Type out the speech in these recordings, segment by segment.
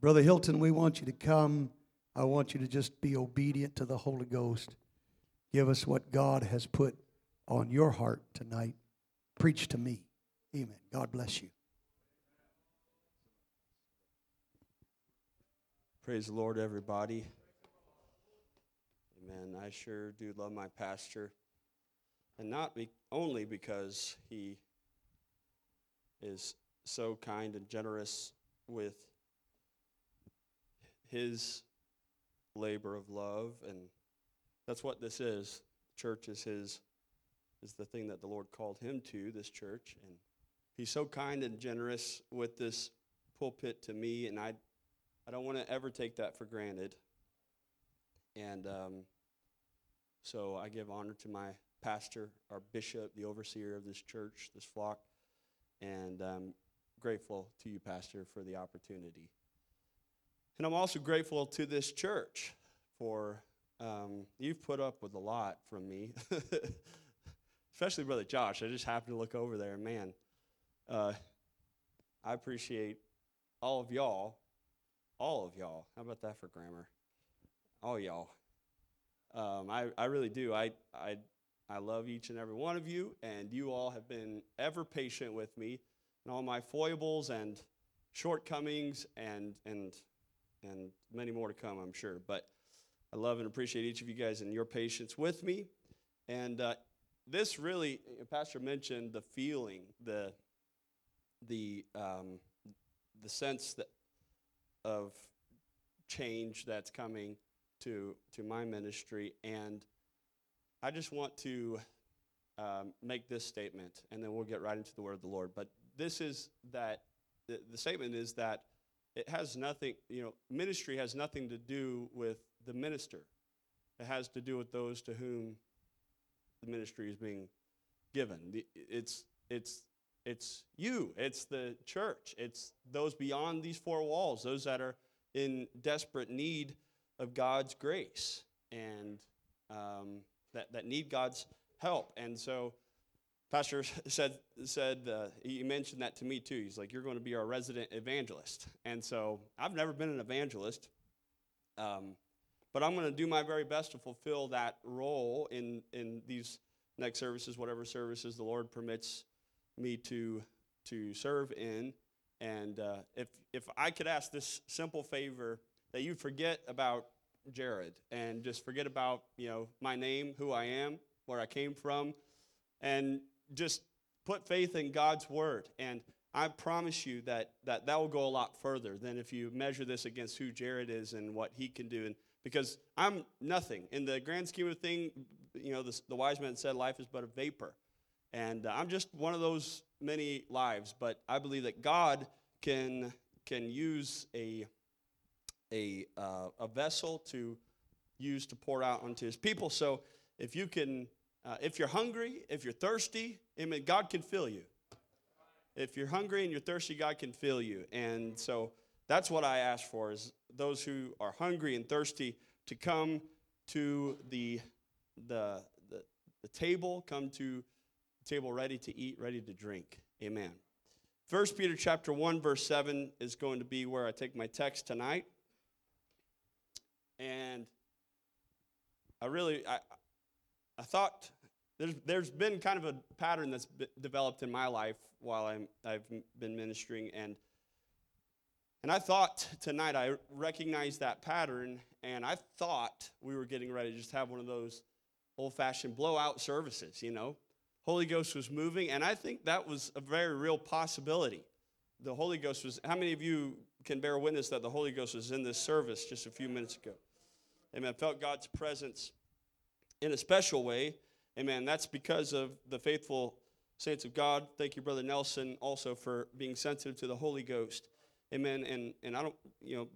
Brother Hilton, we want you to come. I want you to just be obedient to the Holy Ghost. Give us what God has put on your heart tonight. Preach to me. Amen. God bless you. Praise the Lord, everybody. Amen. I sure do love my pastor. And not only because he is so kind and generous with his labor of love, and that's what this is. Church is his, is the thing that the Lord called him to, this church, and he's so kind and generous with this pulpit to me, and I don't want to ever take that for granted. And so I give honor to my pastor, our bishop, the overseer of this church, this flock, and I'm grateful to you, Pastor, for the opportunity. And I'm also grateful to this church for, you've put up with a lot from me, especially Brother Josh. I just happened to look over there, and man, I appreciate all of y'all. How about that for grammar? All y'all. I really do. I love each and every one of you, and you all have been ever patient with me and all my foibles and shortcomings and many more to come, I'm sure. But I love and appreciate each of you guys and your patience with me. And this really, Pastor mentioned the feeling, the sense that of change that's coming to my ministry. And I just want to make this statement, and then we'll get right into the word of the Lord. But this is that the statement is that it has nothing, ministry has nothing to do with the minister. It has to do with those to whom the ministry is being given. It's you. It's the church. It's those beyond these four walls, those that are in desperate need of God's grace and that need God's help. And so Pastor said he mentioned that to me too. He's like, you're going to be our resident evangelist. And so I've never been an evangelist, but I'm going to do my very best to fulfill that role in these next services, whatever services the Lord permits me to serve in. And if I could ask this simple favor, that you forget about Jared and just forget about my name, who I am, where I came from, and just put faith in God's word. And I promise you that will go a lot further than if you measure this against who Jared is and what he can do. And because I'm nothing. In the grand scheme of things, the wise man said life is but a vapor. And I'm just one of those many lives. But I believe that God can use a vessel to use to pour out onto his people. So if you can... if you're hungry, if you're thirsty, amen, God can fill you. If you're hungry and you're thirsty, God can fill you. And so that's what I ask for, is those who are hungry and thirsty to come to the table, come to the table ready to eat, ready to drink. Amen. 1 Peter chapter 1, verse 7 is going to be where I take my text tonight. And I thought there's been kind of a pattern that's developed in my life while I've been ministering, and I thought tonight I recognized that pattern, and I thought we were getting ready to just have one of those old-fashioned blowout services, Holy Ghost was moving, and I think that was a very real possibility. The Holy Ghost was, how many of you can bear witness that the Holy Ghost was in this service just a few minutes ago? Amen. I felt God's presence in a special way, amen. That's because of the faithful saints of God. Thank you, Brother Nelson, also for being sensitive to the Holy Ghost, amen. And I don't,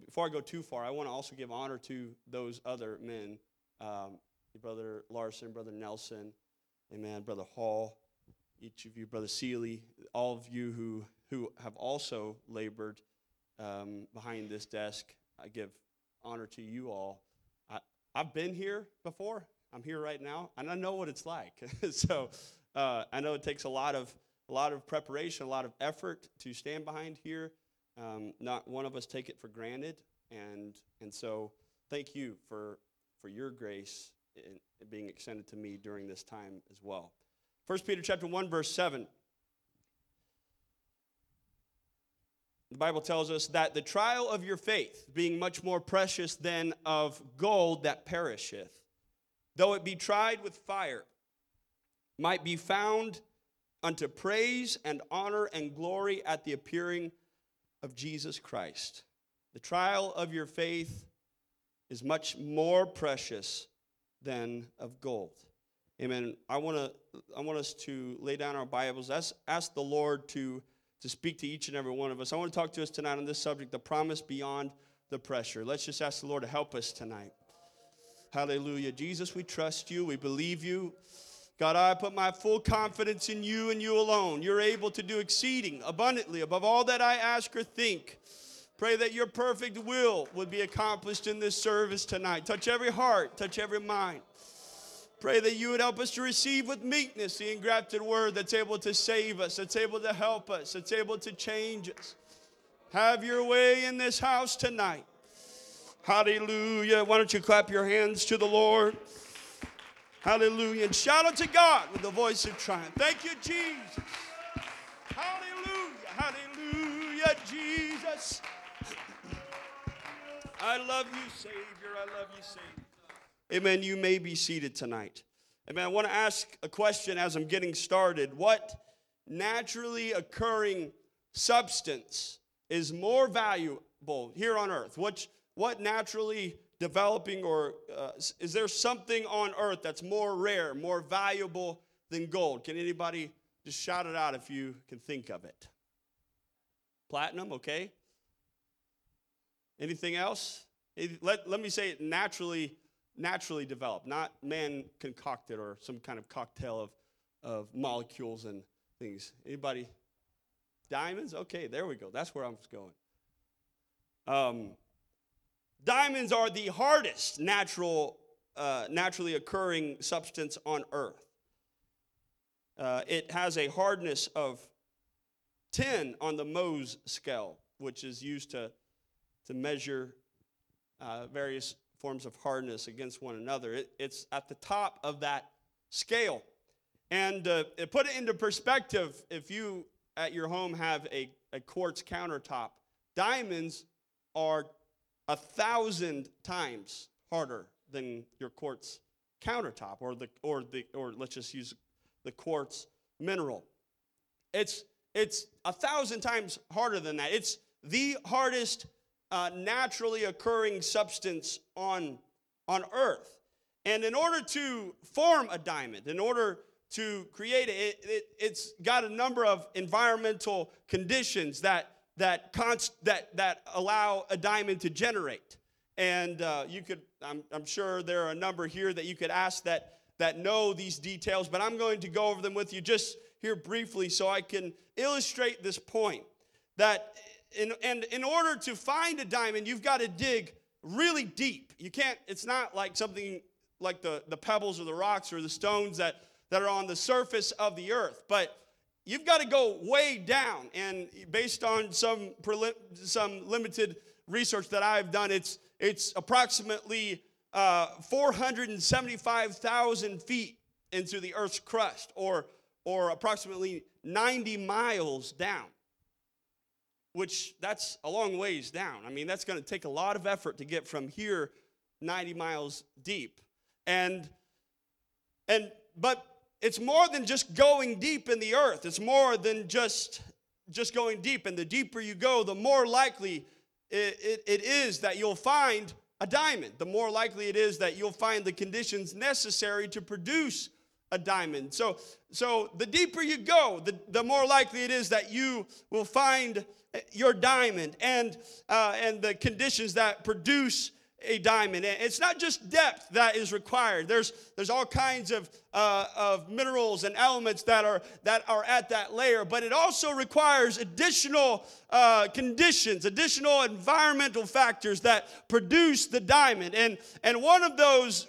before I go too far, I want to also give honor to those other men, Brother Larson, Brother Nelson, amen. Brother Hall, each of you, Brother Seeley, all of you who have also labored behind this desk. I give honor to you all. I've been here before. I'm here right now, and I know what it's like. So I know it takes a lot of preparation, a lot of effort to stand behind here Not one of us take it for granted, and so thank you for your grace in being extended to me during this time as well. 1 Peter chapter 1, verse 7. The Bible tells us that the trial of your faith, being much more precious than of gold that perisheth, though it be tried with fire, might be found unto praise and honor and glory at the appearing of Jesus Christ. The trial of your faith is much more precious than of gold. Amen. I want us to lay down our Bibles. Ask the Lord to speak to each and every one of us. I want to talk to us tonight on this subject, the promise beyond the pressure. Let's just ask the Lord to help us tonight. Hallelujah. Jesus, we trust you. We believe you. God, I put my full confidence in you and you alone. You're able to do exceeding abundantly above all that I ask or think. Pray that your perfect will would be accomplished in this service tonight. Touch every heart. Touch every mind. Pray that you would help us to receive with meekness the engrafted word that's able to save us, that's able to help us, that's able to change us. Have your way in this house tonight. Hallelujah. Why don't you clap your hands to the Lord? Hallelujah. And shout out to God with the voice of triumph. Thank you, Jesus. Hallelujah. Hallelujah, Jesus. I love you, Savior. I love you, Savior. Amen. You may be seated tonight. Amen. I want to ask a question as I'm getting started. What naturally occurring substance is more valuable here on earth? What naturally developing or is there something on earth that's more rare, more valuable than gold? Can anybody just shout it out if you can think of it? Platinum, okay. Anything else? Let me say it naturally developed, not man concocted or some kind of cocktail of molecules and things. Anybody? Diamonds? Okay, there we go. That's where I was going. Diamonds are the hardest naturally occurring substance on earth. It has a hardness of 10 on the Mohs scale, which is used to measure various forms of hardness against one another. It's at the top of that scale. And put it into perspective, if you at your home have a quartz countertop, diamonds are 1,000 times harder than your quartz countertop, or let's just use the quartz mineral. It's 1,000 times harder than that. It's the hardest naturally occurring substance on earth. And in order to form a diamond, in order to create it, it's got a number of environmental conditions that allow a diamond to generate. And I'm sure there are a number here that you could ask that know these details, but I'm going to go over them with you just here briefly so I can illustrate this point. That in order to find a diamond, you've got to dig really deep. You can't, it's not like something like the pebbles or the rocks or the stones that are on the surface of the earth, but you've got to go way down, and based on some limited research that I've done, it's approximately 475,000 feet into the Earth's crust, or approximately 90 miles down, which that's a long ways down. I mean, that's going to take a lot of effort to get from here 90 miles deep, but. It's more than just going deep in the earth. It's more than just going deep. And the deeper you go, the more likely it is that you'll find a diamond. The more likely it is that you'll find the conditions necessary to produce a diamond. So the deeper you go, the more likely it is that you will find your diamond and the conditions that produce a diamond. And it's not just depth that is required. There's all kinds of minerals and elements that are at that layer, but it also requires additional conditions, additional environmental factors that produce the diamond. And one of those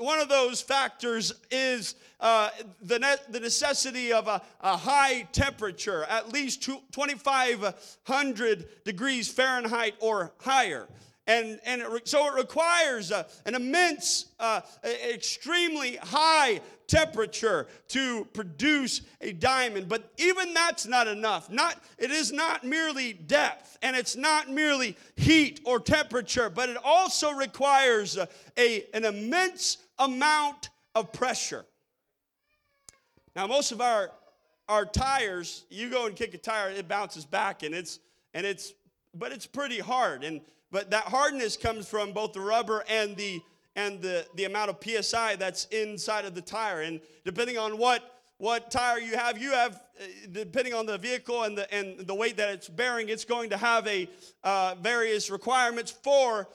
factors is the necessity of a high temperature, at least 2,500 degrees Fahrenheit or higher. So it requires an immense, extremely high temperature to produce a diamond. But even that's not enough. It is not merely depth, and it's not merely heat or temperature, but it also requires an immense amount of pressure. Now, most of our tires, you go and kick a tire, it bounces back, but it's pretty hard. But that hardness comes from both the rubber and the amount of PSI that's inside of the tire. And depending on what tire you have, depending on the vehicle and the weight that it's bearing, it's going to have various requirements for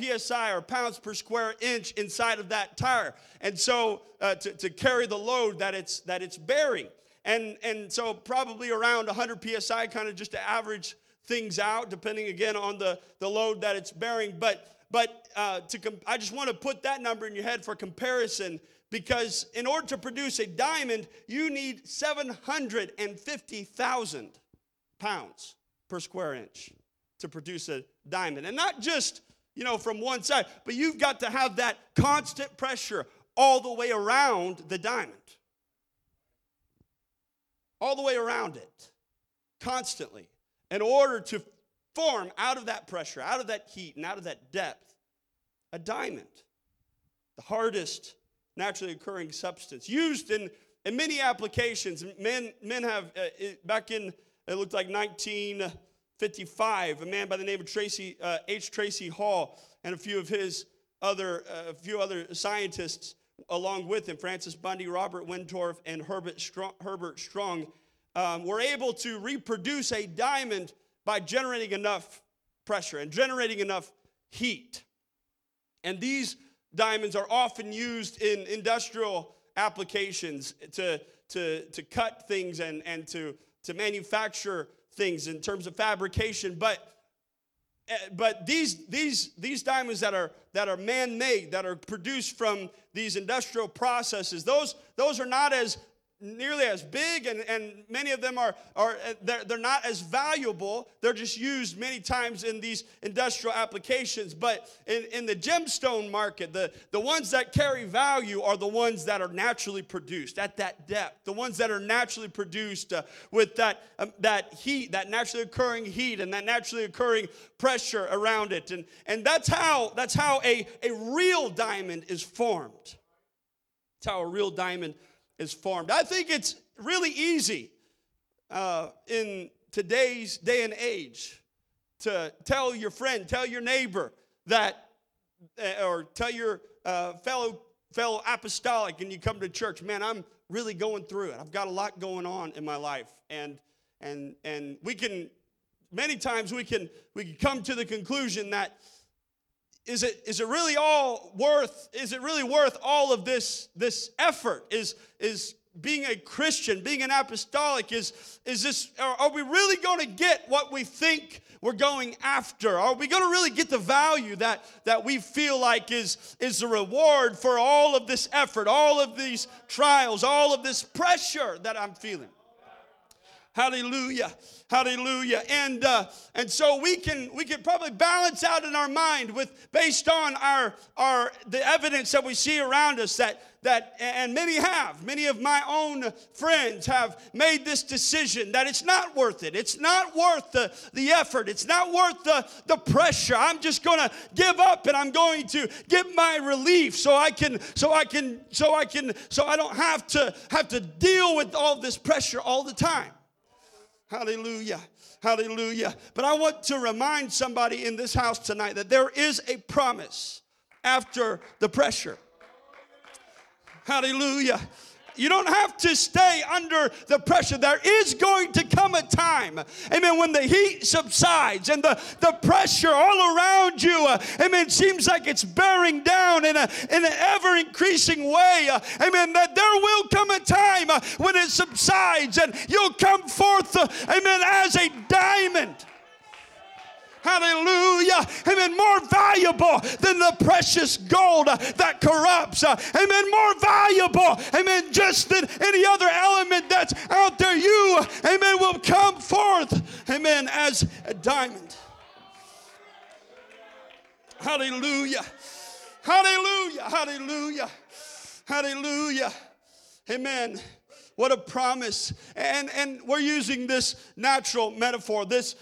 PSI or pounds per square inch inside of that tire. And so to carry the load that it's bearing. And so probably around 100 PSI, kind of just to average things out, depending again on the load that it's bearing. But I just want to put that number in your head for comparison, because in order to produce a diamond, you need 750,000 pounds per square inch to produce a diamond. And not just, from one side, but you've got to have that constant pressure all the way around the diamond. All the way around it, constantly, in order to form out of that pressure, out of that heat, and out of that depth, a diamond, the hardest naturally occurring substance, used in many applications. Men have, back in, it looked like 1955, a man by the name of Tracy Hall and a few of his other scientists along with him, Francis Bundy, Robert Wintorf, and Herbert Strong, were able to reproduce a diamond by generating enough pressure and generating enough heat. And these diamonds are often used in industrial applications to cut things and to manufacture things in terms of fabrication. But these diamonds that are man-made, that are produced from these industrial processes, those are not as nearly as big, and many of them they're not as valuable. They're just used many times in these industrial applications. But in the gemstone market, the ones that carry value are the ones that are naturally produced at that depth, the ones that are naturally produced with that heat, that naturally occurring heat and that naturally occurring pressure around it. And that's how a real diamond is formed. That's how a real diamond is formed. I think it's really easy in today's day and age to tell your friend, tell your neighbor that, or tell your fellow apostolic, and you come to church, man, I'm really going through it. I've got a lot going on in my life, and we can many times we can come to the conclusion that is it really worth all of this effort? Is being a Christian, being an apostolic, are we really going to get what we think we're going after? Are we going to really get the value that we feel like is the reward for all of this effort, all of these trials, all of this pressure that I'm feeling? Hallelujah, hallelujah. And so we can probably balance out in our mind based on the evidence that we see around us that, and many of my own friends have made this decision that it's not worth it. It's not worth the effort. It's not worth the pressure. I'm just going to give up, and I'm going to get my relief so I don't have to deal with all this pressure all the time. Hallelujah. Hallelujah. But I want to remind somebody in this house tonight that there is a promise after the pressure. Hallelujah. You don't have to stay under the pressure. There is going to come a time, amen, when the heat subsides and the pressure all around you, amen, seems like it's bearing down in an ever-increasing way, amen, that there will come a time when it subsides and you'll come forth, amen, as a diamond. Hallelujah. Amen. More valuable than the precious gold that corrupts. Amen. More valuable. Amen. Just than any other element that's out there. You, amen, will come forth, amen, as a diamond. Hallelujah. Hallelujah. Hallelujah. Hallelujah. Amen. What a promise. And we're using this natural metaphor, this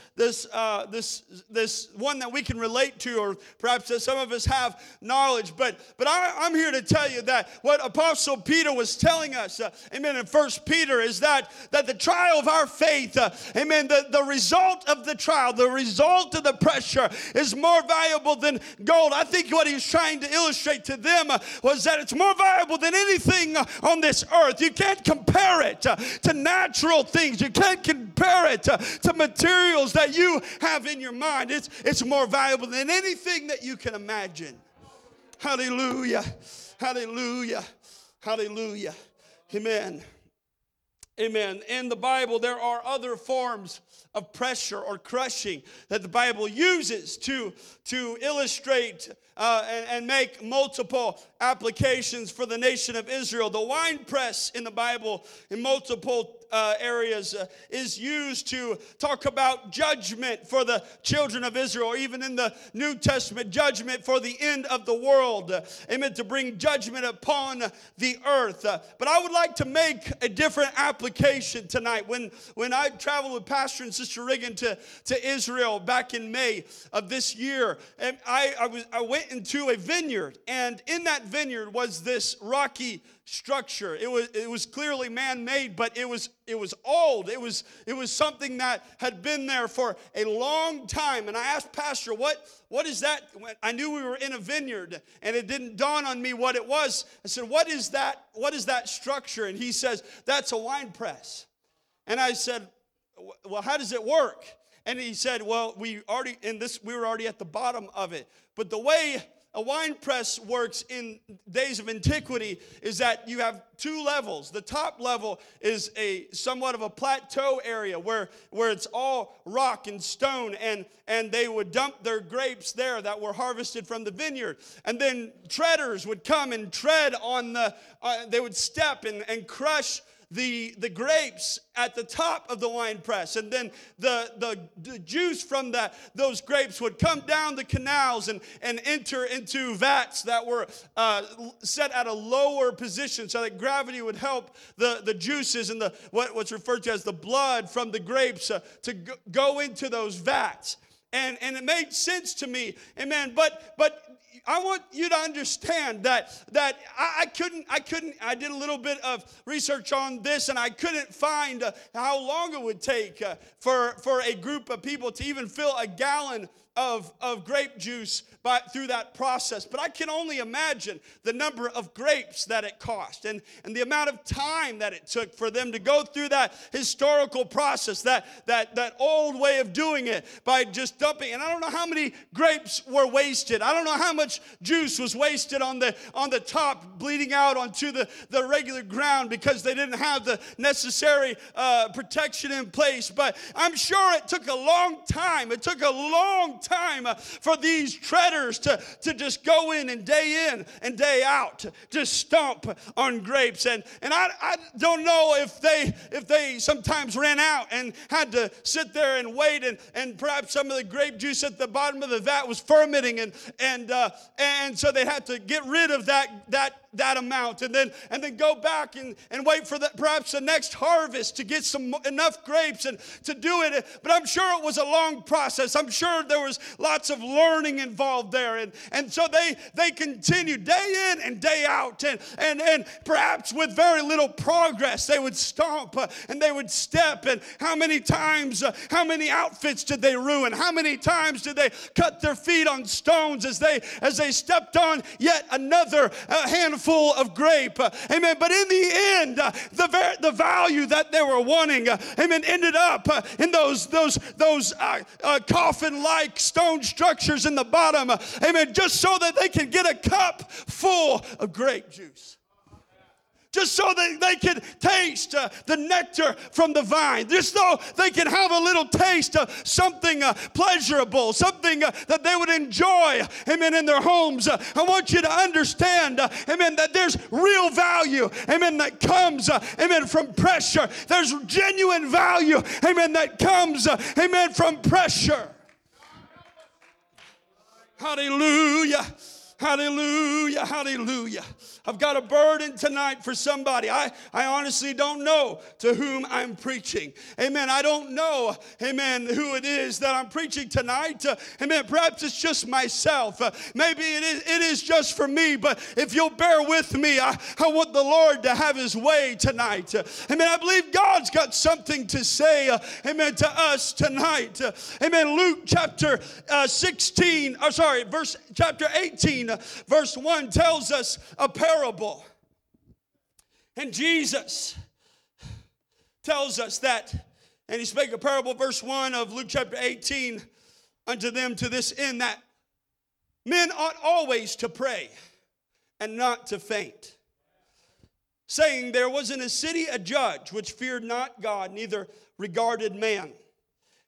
one that we can relate to, or perhaps that some of us have knowledge. But I'm here to tell you that what Apostle Peter was telling us, amen, in 1 Peter is that the trial of our faith, amen, the result of the trial, the result of the pressure is more valuable than gold. I think what he was trying to illustrate to them was that it's more valuable than anything on this earth. You can't compare it to natural things. You can't compare it to materials that you have in your mind. It's more valuable than anything that you can imagine. Hallelujah. Hallelujah. Hallelujah. Amen. Amen. In the Bible, there are other forms of pressure or crushing that the Bible uses to illustrate and make multiple applications for the nation of Israel. The wine press in the Bible, in multiple areas, is used to talk about judgment for the children of Israel, or even in the New Testament, judgment for the end of the world. Amen, to bring judgment upon the earth. But I would like to make a different application tonight. When I traveled with Pastor and Sister Riggin to Israel back in May of this year, and I went into a vineyard, and in that vineyard was this rocky structure. It was clearly man-made, but it was old. It was something that had been there for a long time. And I asked Pastor, what is that? I knew we were in a vineyard, and it didn't dawn on me what it was. I said, what is that structure? And he says, that's a wine press. And I said, well, how does it work? And he said, well, we were already at the bottom of it. But the way a wine press works in days of antiquity is that you have two levels. The top level is a somewhat of a plateau area where it's all rock and stone, and they would dump their grapes there that were harvested from the vineyard. And then treaders would come and tread on they would step and crush the grapes at the top of the wine press, and then the juice from those grapes would come down the canals and enter into vats that were set at a lower position, so that gravity would help the juices and what's referred to as the blood from the grapes to go into those vats. And it made sense to me, amen. But I want you to understand that I couldn't. I did a little bit of research on this, and I couldn't find how long it would take for a group of people to even fill a gallon of grape juice through that process. But I can only imagine the number of grapes that it cost and the amount of time that it took for them to go through that historical process, that old way of doing it by just dumping. And I don't know how many grapes were wasted. I don't know how much juice was wasted on the top, bleeding out onto the regular ground because they didn't have the necessary protection in place. But I'm sure it took a long time. It took a long time for these treaders to just go in and day out, just stomp on grapes. And I don't know if they sometimes ran out and had to sit there and wait, and perhaps some of the grape juice at the bottom of the vat was fermenting, and so they had to get rid of that amount, and then go back and wait for perhaps the next harvest to get enough grapes and to do it. But I'm sure it was a long process. I'm sure there was lots of learning involved there. And so they continued day in and day out, and perhaps with very little progress. They would stomp and they would step, and how many outfits did they ruin? How many times did they cut their feet on stones as they stepped on yet another handful full of grape. Amen. But in the end, the value that they were wanting, amen, ended up in those coffin-like stone structures in the bottom. Amen. Just so that they could get a cup full of grape juice. Just so that they could taste the nectar from the vine. Just so they could have a little taste of something pleasurable, something that they would enjoy, amen, in their homes. I want you to understand, amen, that there's real value, amen, that comes, amen, from pressure. There's genuine value, amen, that comes, amen, from pressure. Hallelujah. Hallelujah, hallelujah. I've got a burden tonight for somebody. I honestly don't know to whom I'm preaching. Amen. I don't know, amen, who it is that I'm preaching tonight. Amen. Perhaps it's just myself. Maybe it is just for me, but if you'll bear with me, I want the Lord to have his way tonight. Amen. I believe God's got something to say, amen, to us tonight. Amen. Luke chapter 16, or sorry, verse chapter 18. Verse 1 tells us a parable. And Jesus tells us that, and he spake a parable, verse 1 of Luke chapter 18, unto them to this end, that men ought always to pray and not to faint, saying, there was in a city a judge which feared not God, neither regarded man.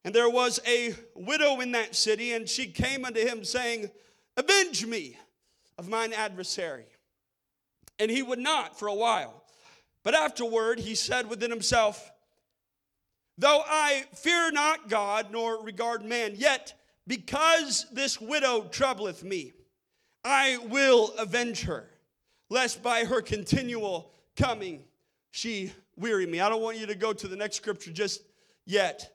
And there was a widow in that city, and she came unto him, saying, avenge me of mine adversary. And he would not for a while. But afterward he said within himself, though I fear not God, nor regard man, yet because this widow troubleth me, I will avenge her, lest by her continual coming she weary me. I don't want you to go to the next scripture just yet.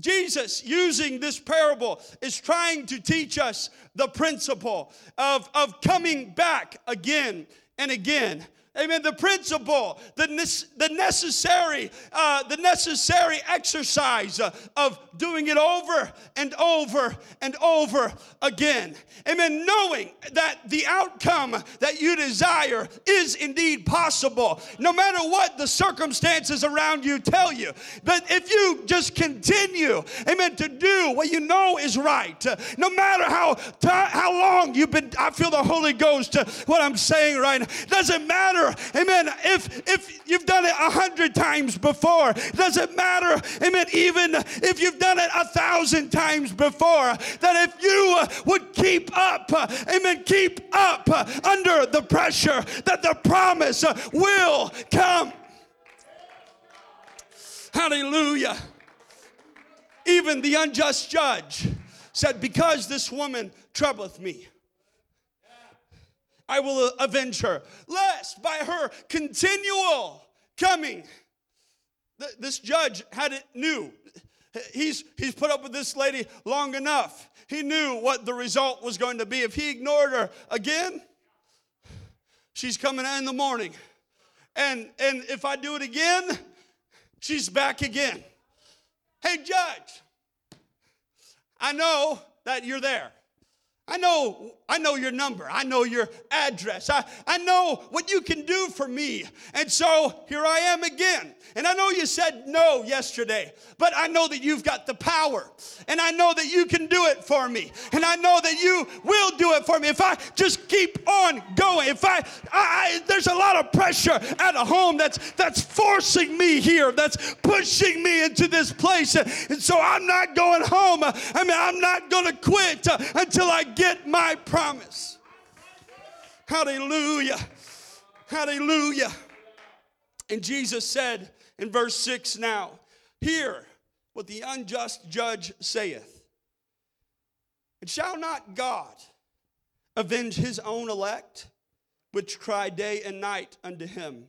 Jesus, using this parable, is trying to teach us the principle of coming back again and again. Amen. The principle, the necessary exercise of doing it over and over and over again. Amen. Knowing that the outcome that you desire is indeed possible, no matter what the circumstances around you tell you. But if you just continue, amen, to do what you know is right, no matter how long you've been, I feel the Holy Ghost to what I'm saying right now. Doesn't matter. Amen. If you've done it 100 times before, doesn't matter. Amen. Even if you've done it 1,000 times before, that if you would keep up, amen, keep up under the pressure, that the promise will come. Hallelujah. Even the unjust judge said, because this woman troubleth me, I will avenge her, lest by her continual coming. This judge had it knew. He's put up with this lady long enough. He knew what the result was going to be. If he ignored her again, she's coming out in the morning. And if I do it again, she's back again. Hey, judge, I know that you're there. I know your number. I know your address. I know what you can do for me. And so here I am again. And I know you said no yesterday, but I know that you've got the power. And I know that you can do it for me. And I know that you will do it for me. If I just keep on going, if I there's a lot of pressure at a home that's forcing me here, that's pushing me into this place. And so I'm not going home. I mean, I'm not going to quit until I get my promise. Hallelujah. Hallelujah. And Jesus said in verse 6 now, hear what the unjust judge saith. And shall not God avenge his own elect, which cry day and night unto him,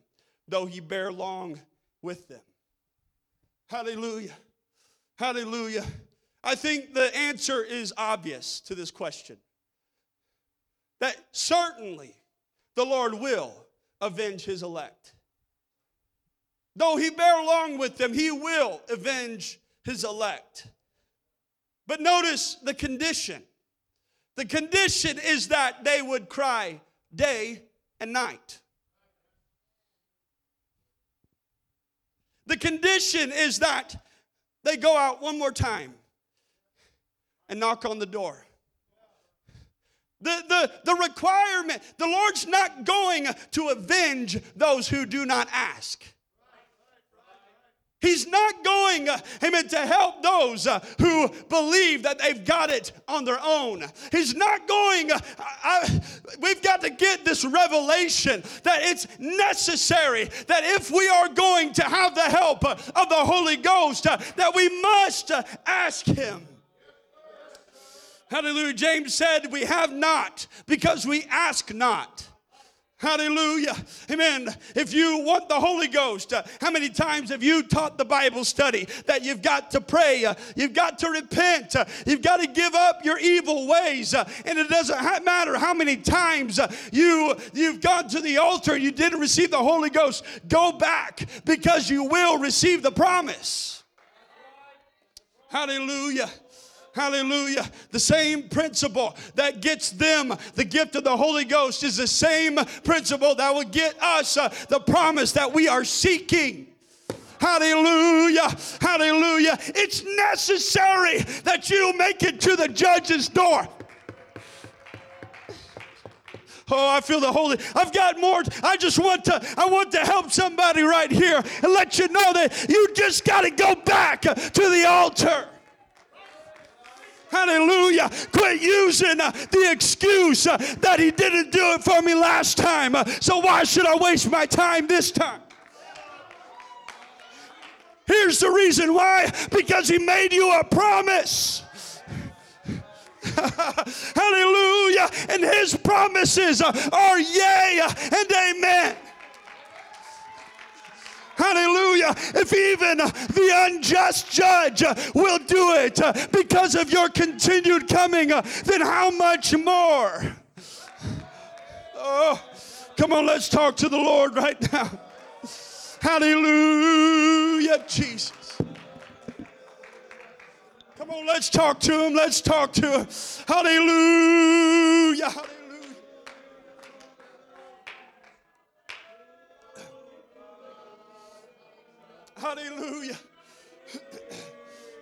though he bear long with them? Hallelujah. Hallelujah. I think the answer is obvious to this question. That certainly the Lord will avenge his elect. Though he bear long with them, he will avenge his elect. But notice the condition. The condition is that they would cry day and night. The condition is that they go out one more time and knock on the door. The requirement, the Lord's not going to avenge those who do not ask. He's not going, amen, to help those who believe that they've got it on their own. He's not going, we've got to get this revelation that it's necessary, that if we are going to have the help of the Holy Ghost, that we must ask Him. Hallelujah. James said, we have not because we ask not. Hallelujah. Amen. If you want the Holy Ghost, how many times have you taught the Bible study that you've got to pray, you've got to repent, you've got to give up your evil ways, and it doesn't matter how many times you've gone to the altar and you didn't receive the Holy Ghost. Go back, because you will receive the promise. Hallelujah. Hallelujah. The same principle that gets them the gift of the Holy Ghost is the same principle that will get us the promise that we are seeking. Hallelujah. Hallelujah. It's necessary that you make it to the judge's door. Oh, I feel the Holy. I've got more. I want to help somebody right here and let you know that you just got to go back to the altar. Hallelujah. Quit using the excuse that he didn't do it for me last time. So why should I waste my time this time? Here's the reason why. Because he made you a promise. Hallelujah. And his promises are yea and amen. Hallelujah. If even the unjust judge will do it because of your continued coming, then how much more? Oh, come on, let's talk to the Lord right now. Hallelujah, Jesus. Come on, let's talk to Him. Let's talk to Him. Hallelujah. Hallelujah.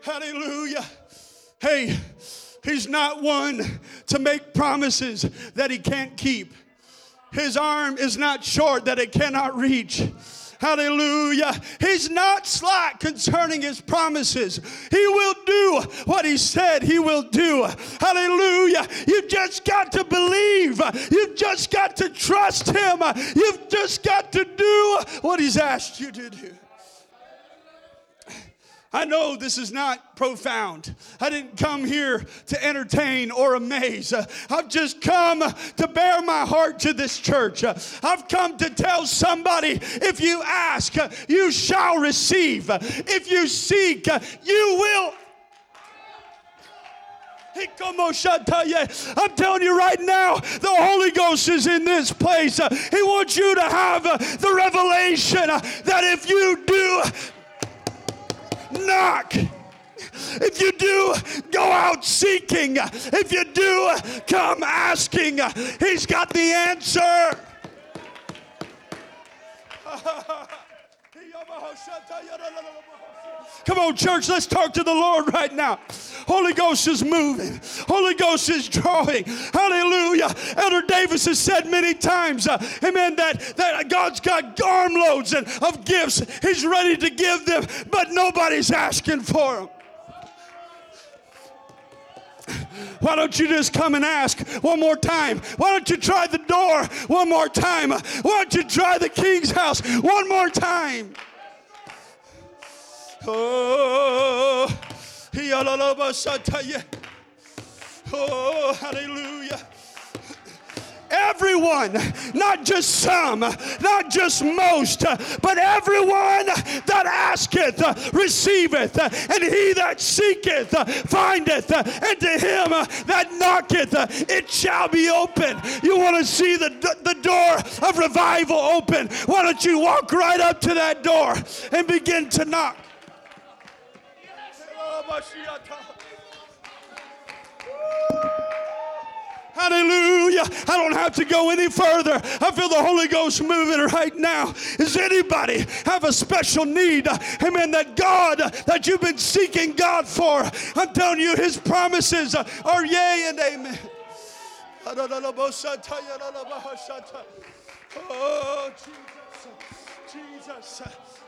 Hallelujah. Hallelujah. Hey, He's not one to make promises that He can't keep. His arm is not short that it cannot reach. Hallelujah. He's not slack concerning His promises. He will do what He said He will do. Hallelujah. You've just got to believe. You've just got to trust Him. You've just got to do what He's asked you to do. I know this is not profound. I didn't come here to entertain or amaze. I've just come to bear my heart to this church. I've come to tell somebody, if you ask, you shall receive. If you seek, you will. I'm telling you right now, the Holy Ghost is in this place. He wants you to have the revelation that if you do knock, if you do go out seeking, if you do come asking, He's got the answer. Come on, church, let's talk to the Lord right now. Holy Ghost is moving. Holy Ghost is drawing. Hallelujah. Elder Davis has said many times, amen, that God's got armloads of gifts. He's ready to give them, but nobody's asking for them. Why don't you just come and ask one more time? Why don't you try the door one more time? Why don't you try the King's house one more time? Oh, hallelujah. Everyone, not just some, not just most, but everyone that asketh receiveth, and he that seeketh findeth, and to him that knocketh it shall be open. You want to see the door of revival open? Why don't you walk right up to that door and begin to knock? Hallelujah. I don't have to go any further. I feel the Holy Ghost moving right now. Does anybody have a special need? Amen. That God, that you've been seeking God for. I'm telling you, His promises are yea and amen. Oh, Jesus.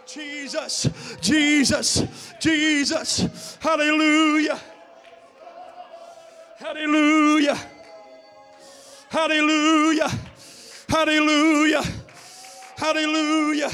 Jesus. Jesus. Jesus. Hallelujah. Hallelujah. Hallelujah. Hallelujah. Hallelujah.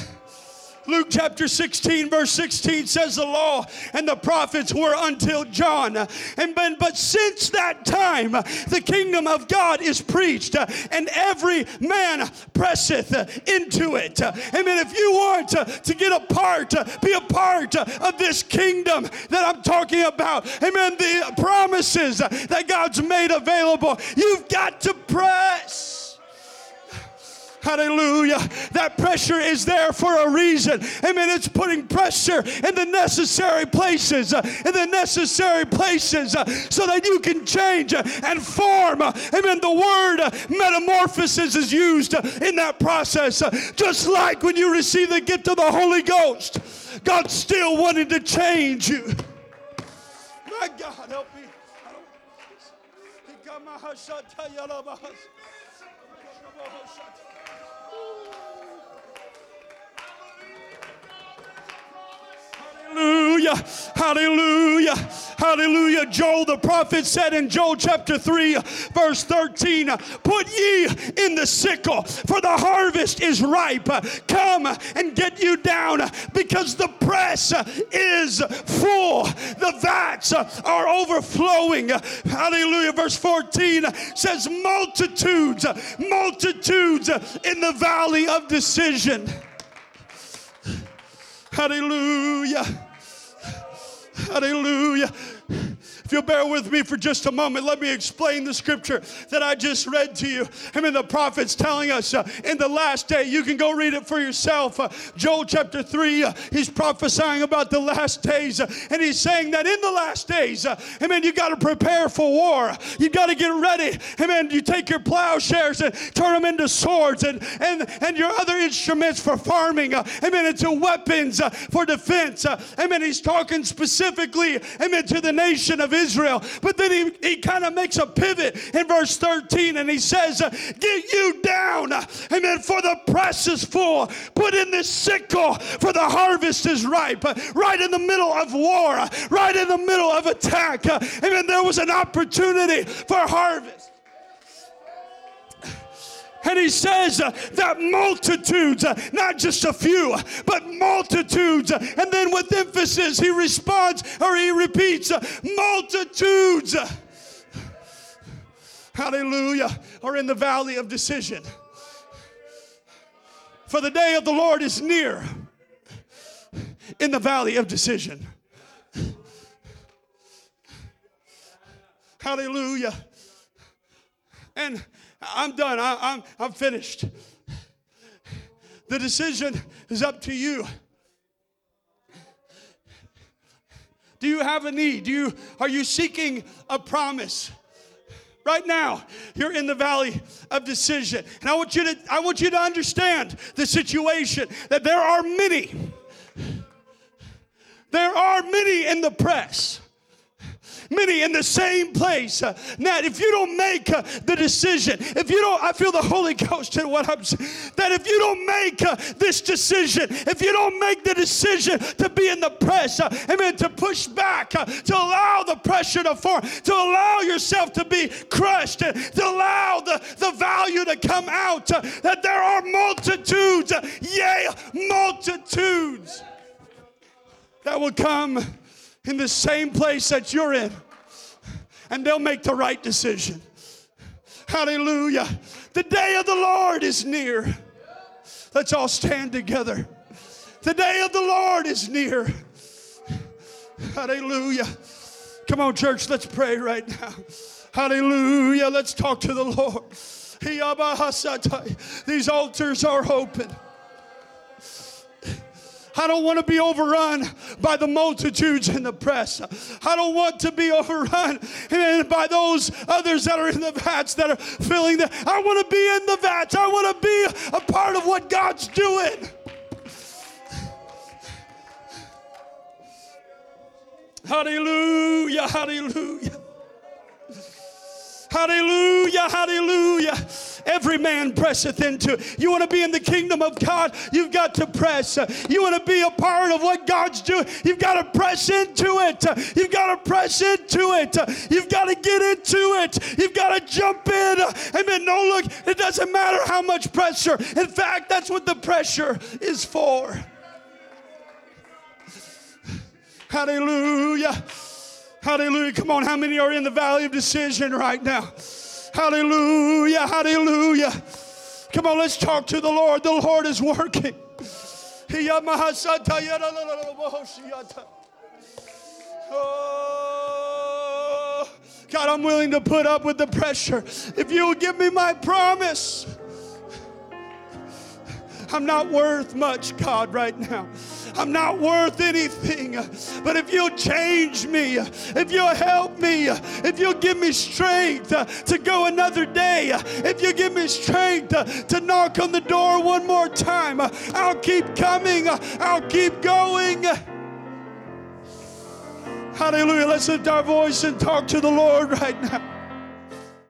Luke chapter 16 verse 16 says the law and the prophets were until John. But since that time the kingdom of God is preached and every man presseth into it. Amen. If you want to get a part, be a part of this kingdom that I'm talking about. Amen. The promises that God's made available. You've got to press. Hallelujah. That pressure is there for a reason. Amen. It's putting pressure in the necessary places, so that you can change and form. Amen. The word metamorphosis is used in that process. Just like when you receive the gift of the Holy Ghost, God still wanted to change you. My God, help me. Hallelujah, hallelujah, hallelujah. Joel the prophet said in Joel chapter 3 verse 13, put ye in the sickle, for the harvest is ripe. Come and get you down, because the press is full. The vats are overflowing. Hallelujah. Verse 14 says multitudes in the valley of decision. Hallelujah. Hallelujah. If you'll bear with me for just a moment, let me explain the scripture that I just read to you. I mean, the prophet's telling us in the last day, you can go read it for yourself. Joel chapter 3, he's prophesying about the last days. And he's saying that in the last days, amen, you got to prepare for war. You got to get ready. Amen, you take your plowshares and turn them into swords and your other instruments for farming. Amen, into weapons for defense. Amen, he's talking specifically, amen, to the nation of Israel. But then he kind of makes a pivot in verse 13 and he says, get you down, amen, for the press is full. Put in the sickle, for the harvest is ripe. Right in the middle of war, right in the middle of attack, amen, there was an opportunity for harvest. And he says that multitudes, not just a few, but multitudes. And then with emphasis, he responds, or he repeats, multitudes. Hallelujah. Are in the valley of decision. For the day of the Lord is near in the valley of decision. Hallelujah. And I'm done. I'm finished. The decision is up to you. Do you have a need? Are you seeking a promise? Right now, you're in the valley of decision. And I want you to understand the situation, that there are many in the press. Many in the same place. Now, if you don't make the decision, I feel the Holy Ghost in what I'm saying, that if you don't make this decision, if you don't make the decision to be in the press, amen, to push back, to allow the pressure to form, to allow yourself to be crushed, to allow the value to come out, that there are multitudes, yea, multitudes that will come in the same place that you're in, and they'll make the right decision. Hallelujah. The day of the Lord is near. Let's all stand together. The day of the Lord is near. Hallelujah. Come on, church, let's pray right now. Hallelujah. Let's talk to the Lord. These altars are open. I don't want to be overrun by the multitudes in the press. I don't want to be overrun by those others that are in the vats that are filling the. I want to be in the vats. I want to be a part of what God's doing. Hallelujah, hallelujah. Hallelujah, hallelujah. Every man presseth into it. You want to be in the kingdom of God? You've got to press. You want to be a part of what God's doing? You've got to press into it. You've got to press into it. You've got to get into it. You've got to jump in. Amen. No, look, it doesn't matter how much pressure. In fact, that's what the pressure is for. Hallelujah. Hallelujah. Come on, how many are in the valley of decision right now? Hallelujah, hallelujah. Come on, let's talk to the Lord. The Lord is working. Oh, God, I'm willing to put up with the pressure. If you will give me my promise. I'm not worth much, God, right now. I'm not worth anything. But if you'll change me, if you'll help me, if you'll give me strength to go another day, if you give me strength to knock on the door one more time, I'll keep coming. I'll keep going. Hallelujah. Let's lift our voice and talk to the Lord right now.